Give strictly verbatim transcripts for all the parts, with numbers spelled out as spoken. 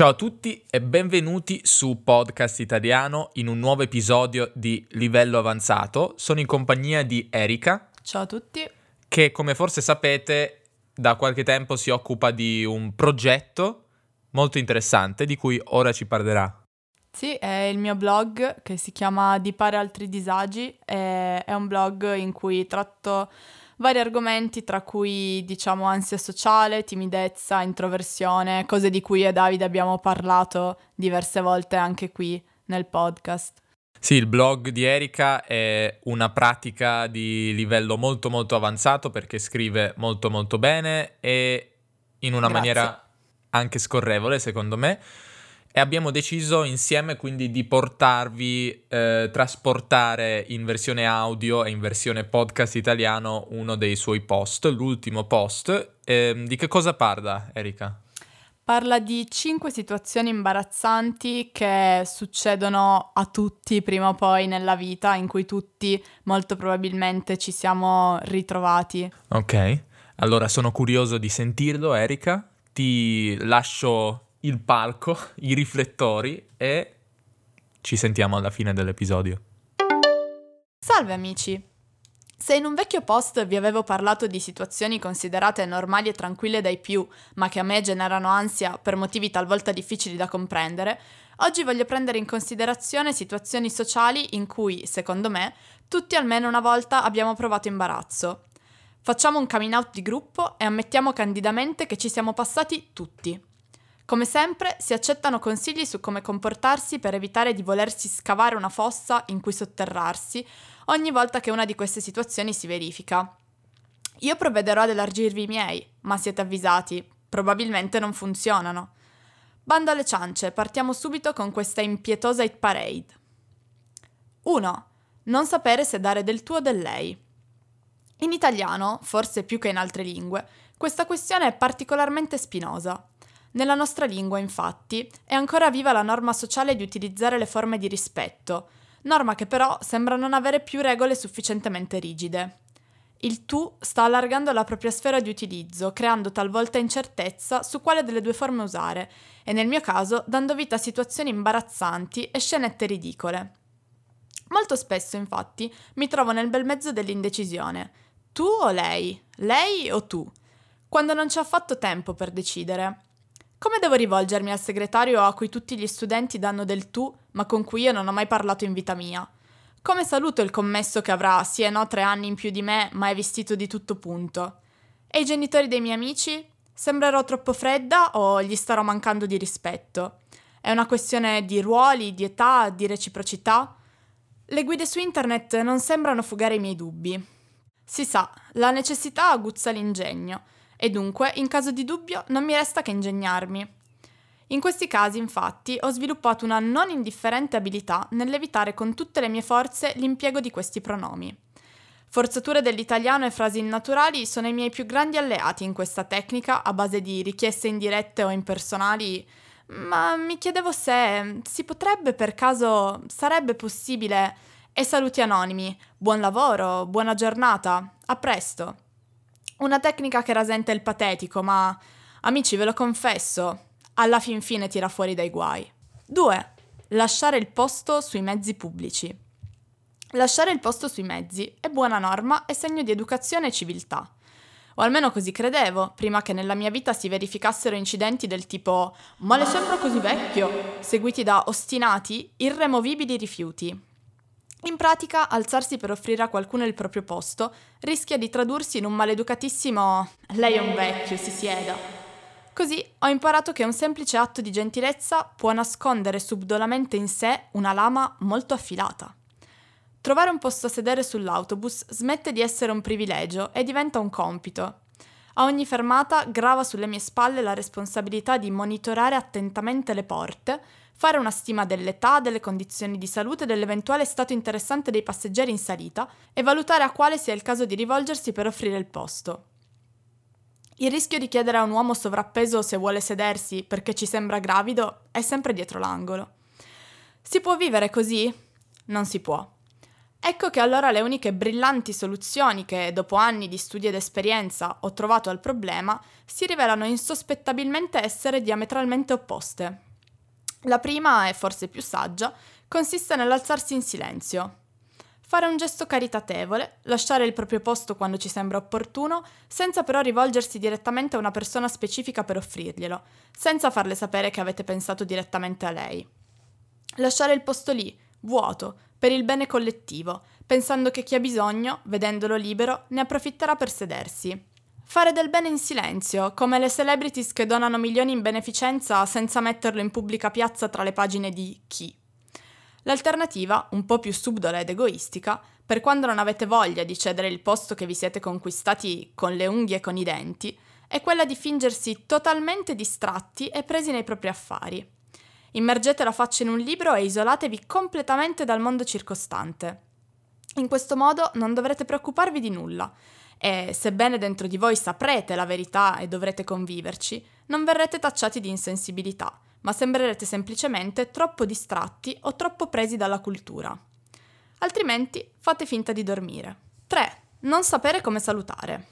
Ciao a tutti e benvenuti su Podcast Italiano in un nuovo episodio di Livello Avanzato. Sono in compagnia di Erika. Ciao a tutti. Che, come forse sapete, da qualche tempo si occupa di un progetto molto interessante di cui ora ci parlerà. Sì, è il mio blog che si chiama Dipare altri disagi. È un blog in cui tratto vari argomenti, tra cui diciamo ansia sociale, timidezza, introversione, cose di cui io e Davide abbiamo parlato diverse volte anche qui nel podcast. Sì, il blog di Erika è una pratica di livello molto molto avanzato perché scrive molto molto bene e in una Grazie. maniera anche scorrevole, secondo me. E abbiamo deciso insieme quindi di portarvi, eh, trasportare in versione audio e in versione podcast italiano uno dei suoi post, l'ultimo post. Eh, di che cosa parla, Erika? Parla di cinque situazioni imbarazzanti che succedono a tutti prima o poi nella vita, in cui tutti molto probabilmente ci siamo ritrovati. Ok, allora sono curioso di sentirlo, Erika. Ti lascio il palco, i riflettori e ci sentiamo alla fine dell'episodio. Salve amici! Se in un vecchio post vi avevo parlato di situazioni considerate normali e tranquille dai più, ma che a me generano ansia per motivi talvolta difficili da comprendere, oggi voglio prendere in considerazione situazioni sociali in cui, secondo me, tutti almeno una volta abbiamo provato imbarazzo. Facciamo un coming out di gruppo e ammettiamo candidamente che ci siamo passati tutti. Come sempre, si accettano consigli su come comportarsi per evitare di volersi scavare una fossa in cui sotterrarsi ogni volta che una di queste situazioni si verifica. Io provvederò ad elargirvi i miei, ma siete avvisati, probabilmente non funzionano. Bando alle ciance, partiamo subito con questa impietosa hit parade. uno. Non sapere se dare del tu o del lei. In italiano, forse più che in altre lingue, questa questione è particolarmente spinosa. Nella nostra lingua, infatti, è ancora viva la norma sociale di utilizzare le forme di rispetto, norma che però sembra non avere più regole sufficientemente rigide. Il tu sta allargando la propria sfera di utilizzo, creando talvolta incertezza su quale delle due forme usare, e nel mio caso dando vita a situazioni imbarazzanti e scenette ridicole. Molto spesso, infatti, mi trovo nel bel mezzo dell'indecisione. Tu o lei? Lei o tu? Quando non c'è affatto tempo per decidere. Come devo rivolgermi al segretario a cui tutti gli studenti danno del tu, ma con cui io non ho mai parlato in vita mia? Come saluto il commesso che avrà sì e no tre anni in più di me, ma è vestito di tutto punto? E i genitori dei miei amici? Sembrerò troppo fredda o gli starò mancando di rispetto? È una questione di ruoli, di età, di reciprocità? Le guide su internet non sembrano fugare i miei dubbi. Si sa, la necessità aguzza l'ingegno. E dunque, in caso di dubbio, non mi resta che ingegnarmi. In questi casi, infatti, ho sviluppato una non indifferente abilità nell'evitare con tutte le mie forze l'impiego di questi pronomi. Forzature dell'italiano e frasi innaturali sono i miei più grandi alleati in questa tecnica a base di richieste indirette o impersonali, ma mi chiedevo se si potrebbe per caso, sarebbe possibile, e saluti anonimi, buon lavoro, buona giornata, a presto. Una tecnica che rasenta il patetico, ma, amici, ve lo confesso, alla fin fine tira fuori dai guai. due. Lasciare il posto sui mezzi pubblici. Lasciare il posto sui mezzi è buona norma e segno di educazione e civiltà. O almeno così credevo, prima che nella mia vita si verificassero incidenti del tipo «Ma le sembro così vecchio», seguiti da ostinati, irremovibili rifiuti. In pratica, alzarsi per offrire a qualcuno il proprio posto rischia di tradursi in un maleducatissimo «lei è un vecchio, si sieda». Così ho imparato che un semplice atto di gentilezza può nascondere subdolamente in sé una lama molto affilata. Trovare un posto a sedere sull'autobus smette di essere un privilegio e diventa un compito. A ogni fermata grava sulle mie spalle la responsabilità di monitorare attentamente le porte, fare una stima dell'età, delle condizioni di salute, dell'eventuale stato interessante dei passeggeri in salita e valutare a quale sia il caso di rivolgersi per offrire il posto. Il rischio di chiedere a un uomo sovrappeso se vuole sedersi perché ci sembra gravido è sempre dietro l'angolo. Si può vivere così? Non si può. Ecco che allora le uniche brillanti soluzioni che, dopo anni di studi ed esperienza, ho trovato al problema si rivelano insospettabilmente essere diametralmente opposte. La prima, e forse più saggia, consiste nell'alzarsi in silenzio. Fare un gesto caritatevole, lasciare il proprio posto quando ci sembra opportuno, senza però rivolgersi direttamente a una persona specifica per offrirglielo, senza farle sapere che avete pensato direttamente a lei. Lasciare il posto lì, vuoto, per il bene collettivo, pensando che chi ha bisogno, vedendolo libero, ne approfitterà per sedersi. Fare del bene in silenzio, come le celebrities che donano milioni in beneficenza senza metterlo in pubblica piazza tra le pagine di chi. L'alternativa, un po' più subdola ed egoistica, per quando non avete voglia di cedere il posto che vi siete conquistati con le unghie e con i denti, è quella di fingersi totalmente distratti e presi nei propri affari. Immergete la faccia in un libro e isolatevi completamente dal mondo circostante. In questo modo non dovrete preoccuparvi di nulla e, sebbene dentro di voi saprete la verità e dovrete conviverci, non verrete tacciati di insensibilità, ma sembrerete semplicemente troppo distratti o troppo presi dalla cultura. Altrimenti fate finta di dormire. tre. Non sapere come salutare.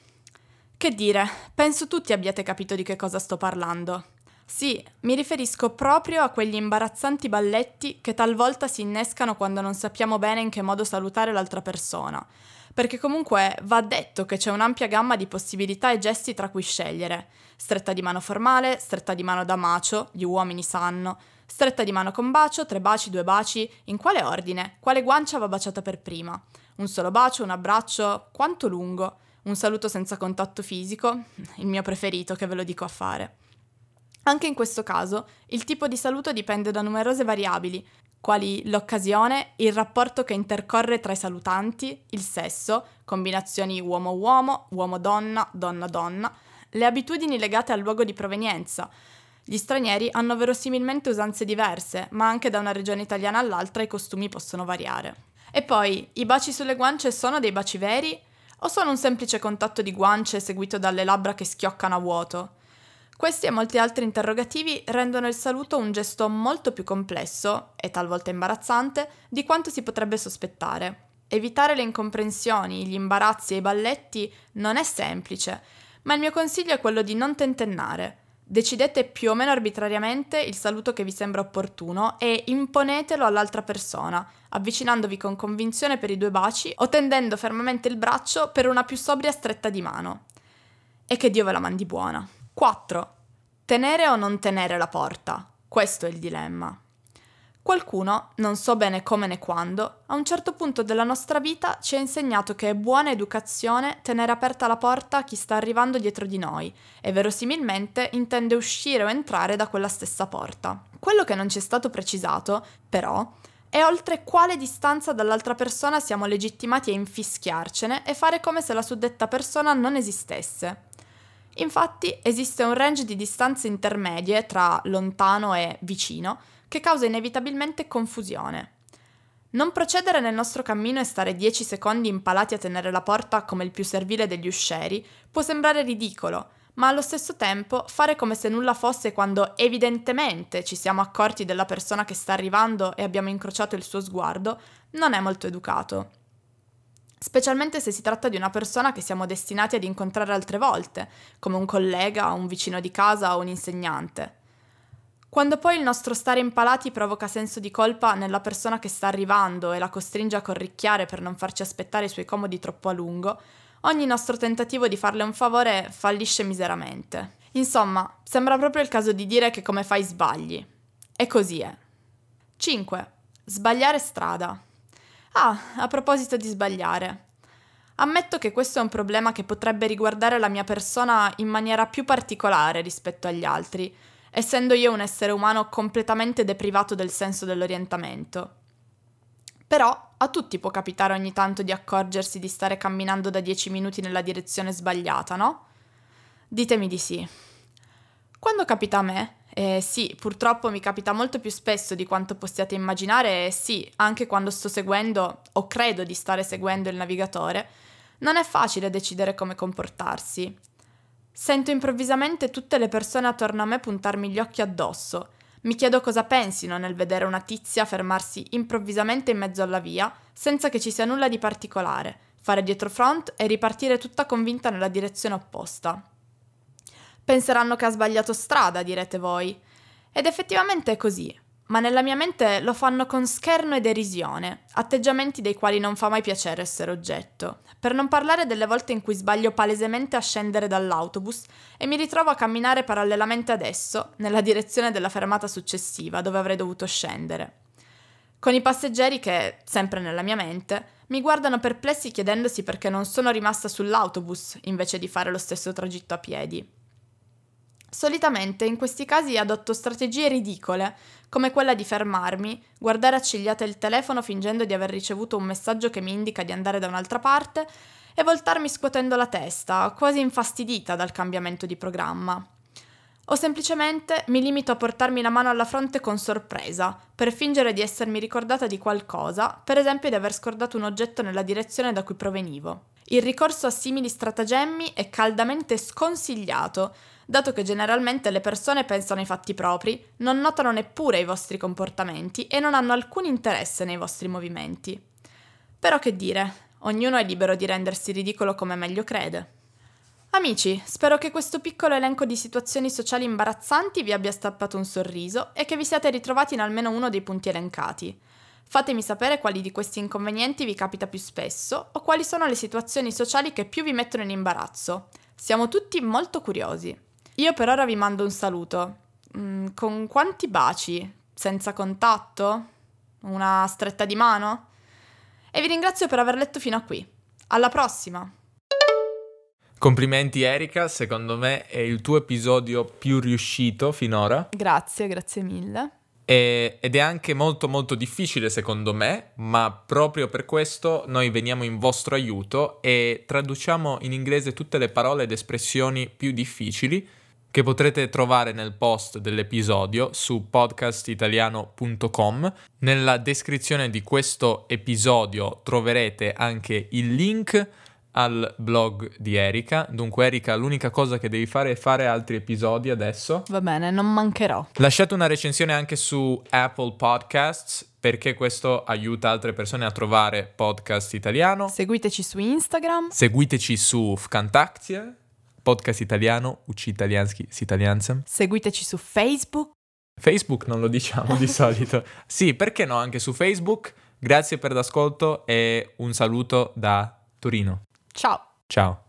Che dire, penso tutti abbiate capito di che cosa sto parlando. Sì, mi riferisco proprio a quegli imbarazzanti balletti che talvolta si innescano quando non sappiamo bene in che modo salutare l'altra persona, perché comunque va detto che c'è un'ampia gamma di possibilità e gesti tra cui scegliere. Stretta di mano formale, stretta di mano da macio, gli uomini sanno, stretta di mano con bacio, tre baci, due baci, in quale ordine, quale guancia va baciata per prima, un solo bacio, un abbraccio, quanto lungo, un saluto senza contatto fisico, il mio preferito che ve lo dico a fare. Anche in questo caso, il tipo di saluto dipende da numerose variabili, quali l'occasione, il rapporto che intercorre tra i salutanti, il sesso, combinazioni uomo-uomo, uomo-donna, donna-donna, le abitudini legate al luogo di provenienza. Gli stranieri hanno verosimilmente usanze diverse, ma anche da una regione italiana all'altra i costumi possono variare. E poi, i baci sulle guance sono dei baci veri o sono un semplice contatto di guance seguito dalle labbra che schioccano a vuoto? Questi e molti altri interrogativi rendono il saluto un gesto molto più complesso, e talvolta imbarazzante, di quanto si potrebbe sospettare. Evitare le incomprensioni, gli imbarazzi e i balletti non è semplice, ma il mio consiglio è quello di non tentennare. Decidete più o meno arbitrariamente il saluto che vi sembra opportuno e imponetelo all'altra persona, avvicinandovi con convinzione per i due baci o tendendo fermamente il braccio per una più sobria stretta di mano. E che Dio ve la mandi buona. quattro. Tenere o non tenere la porta. Questo è il dilemma. Qualcuno, non so bene come né quando, a un certo punto della nostra vita ci ha insegnato che è buona educazione tenere aperta la porta a chi sta arrivando dietro di noi e verosimilmente intende uscire o entrare da quella stessa porta. Quello che non ci è stato precisato, però, è oltre quale distanza dall'altra persona siamo legittimati a infischiarcene e fare come se la suddetta persona non esistesse. Infatti esiste un range di distanze intermedie tra lontano e vicino che causa inevitabilmente confusione. Non procedere nel nostro cammino e stare dieci secondi impalati a tenere la porta come il più servile degli uscieri può sembrare ridicolo, ma allo stesso tempo fare come se nulla fosse quando evidentemente ci siamo accorti della persona che sta arrivando e abbiamo incrociato il suo sguardo non è molto educato. Specialmente se si tratta di una persona che siamo destinati ad incontrare altre volte, come un collega, un vicino di casa o un insegnante. Quando poi il nostro stare impalati provoca senso di colpa nella persona che sta arrivando e la costringe a corricchiare per non farci aspettare i suoi comodi troppo a lungo, ogni nostro tentativo di farle un favore fallisce miseramente. Insomma, sembra proprio il caso di dire che come fai sbagli. E così è. cinque. Sbagliare strada. Ah, a proposito di sbagliare. Ammetto che questo è un problema che potrebbe riguardare la mia persona in maniera più particolare rispetto agli altri, essendo io un essere umano completamente deprivato del senso dell'orientamento. Però a tutti può capitare ogni tanto di accorgersi di stare camminando da dieci minuti nella direzione sbagliata, no? Ditemi di sì. Quando capita a me? Eh sì, purtroppo mi capita molto più spesso di quanto possiate immaginare e sì, anche quando sto seguendo, o credo di stare seguendo il navigatore, non è facile decidere come comportarsi. Sento improvvisamente tutte le persone attorno a me puntarmi gli occhi addosso. Mi chiedo cosa pensino nel vedere una tizia fermarsi improvvisamente in mezzo alla via, senza che ci sia nulla di particolare, fare dietro front e ripartire tutta convinta nella direzione opposta. Penseranno che ha sbagliato strada, direte voi. Ed effettivamente è così. ma nella mia mente lo fanno con scherno e derisione, atteggiamenti dei quali non fa mai piacere essere oggetto. Per non parlare delle volte in cui sbaglio palesemente a scendere dall'autobus e mi ritrovo a camminare parallelamente adesso, nella direzione della fermata successiva, dove avrei dovuto scendere. Con i passeggeri che, sempre nella mia mente, mi guardano perplessi chiedendosi perché non sono rimasta sull'autobus invece di fare lo stesso tragitto a piedi. Solitamente in questi casi adotto strategie ridicole, come quella di fermarmi, guardare accigliata il telefono fingendo di aver ricevuto un messaggio che mi indica di andare da un'altra parte e voltarmi scuotendo la testa, quasi infastidita dal cambiamento di programma. O semplicemente mi limito a portarmi la mano alla fronte con sorpresa, per fingere di essermi ricordata di qualcosa, per esempio di aver scordato un oggetto nella direzione da cui provenivo. Il ricorso a simili stratagemmi è caldamente sconsigliato, dato che generalmente le persone pensano ai fatti propri, non notano neppure i vostri comportamenti e non hanno alcun interesse nei vostri movimenti. Però che dire, ognuno è libero di rendersi ridicolo come meglio crede. Amici, spero che questo piccolo elenco di situazioni sociali imbarazzanti vi abbia stappato un sorriso e che vi siate ritrovati in almeno uno dei punti elencati. Fatemi sapere quali di questi inconvenienti vi capita più spesso o quali sono le situazioni sociali che più vi mettono in imbarazzo. Siamo tutti molto curiosi. Io per ora vi mando un saluto. Mm, con quanti baci? Senza contatto? Una stretta di mano? E vi ringrazio per aver letto fino a qui. Alla prossima! Complimenti Erika, secondo me è il tuo episodio più riuscito finora. Grazie, grazie mille. Ed è anche molto molto difficile secondo me, ma proprio per questo noi veniamo in vostro aiuto e traduciamo in inglese tutte le parole ed espressioni più difficili che potrete trovare nel post dell'episodio su podcast italiano punto com. Nella descrizione di questo episodio troverete anche il link al blog di Erika. Dunque Erika, l'unica cosa che devi fare è fare altri episodi adesso. Va bene, non mancherò. Lasciate una recensione anche su Apple Podcasts, perché questo aiuta altre persone a trovare Podcast Italiano. Seguiteci su Instagram. Seguiteci su Vkontakte, Podcast Italiano, Ucci Italianski, Sitalianzam. Seguiteci su Facebook. Facebook non lo diciamo di solito. Sì, perché no, anche su Facebook. Grazie per l'ascolto e un saluto da Torino. Ciao. Ciao.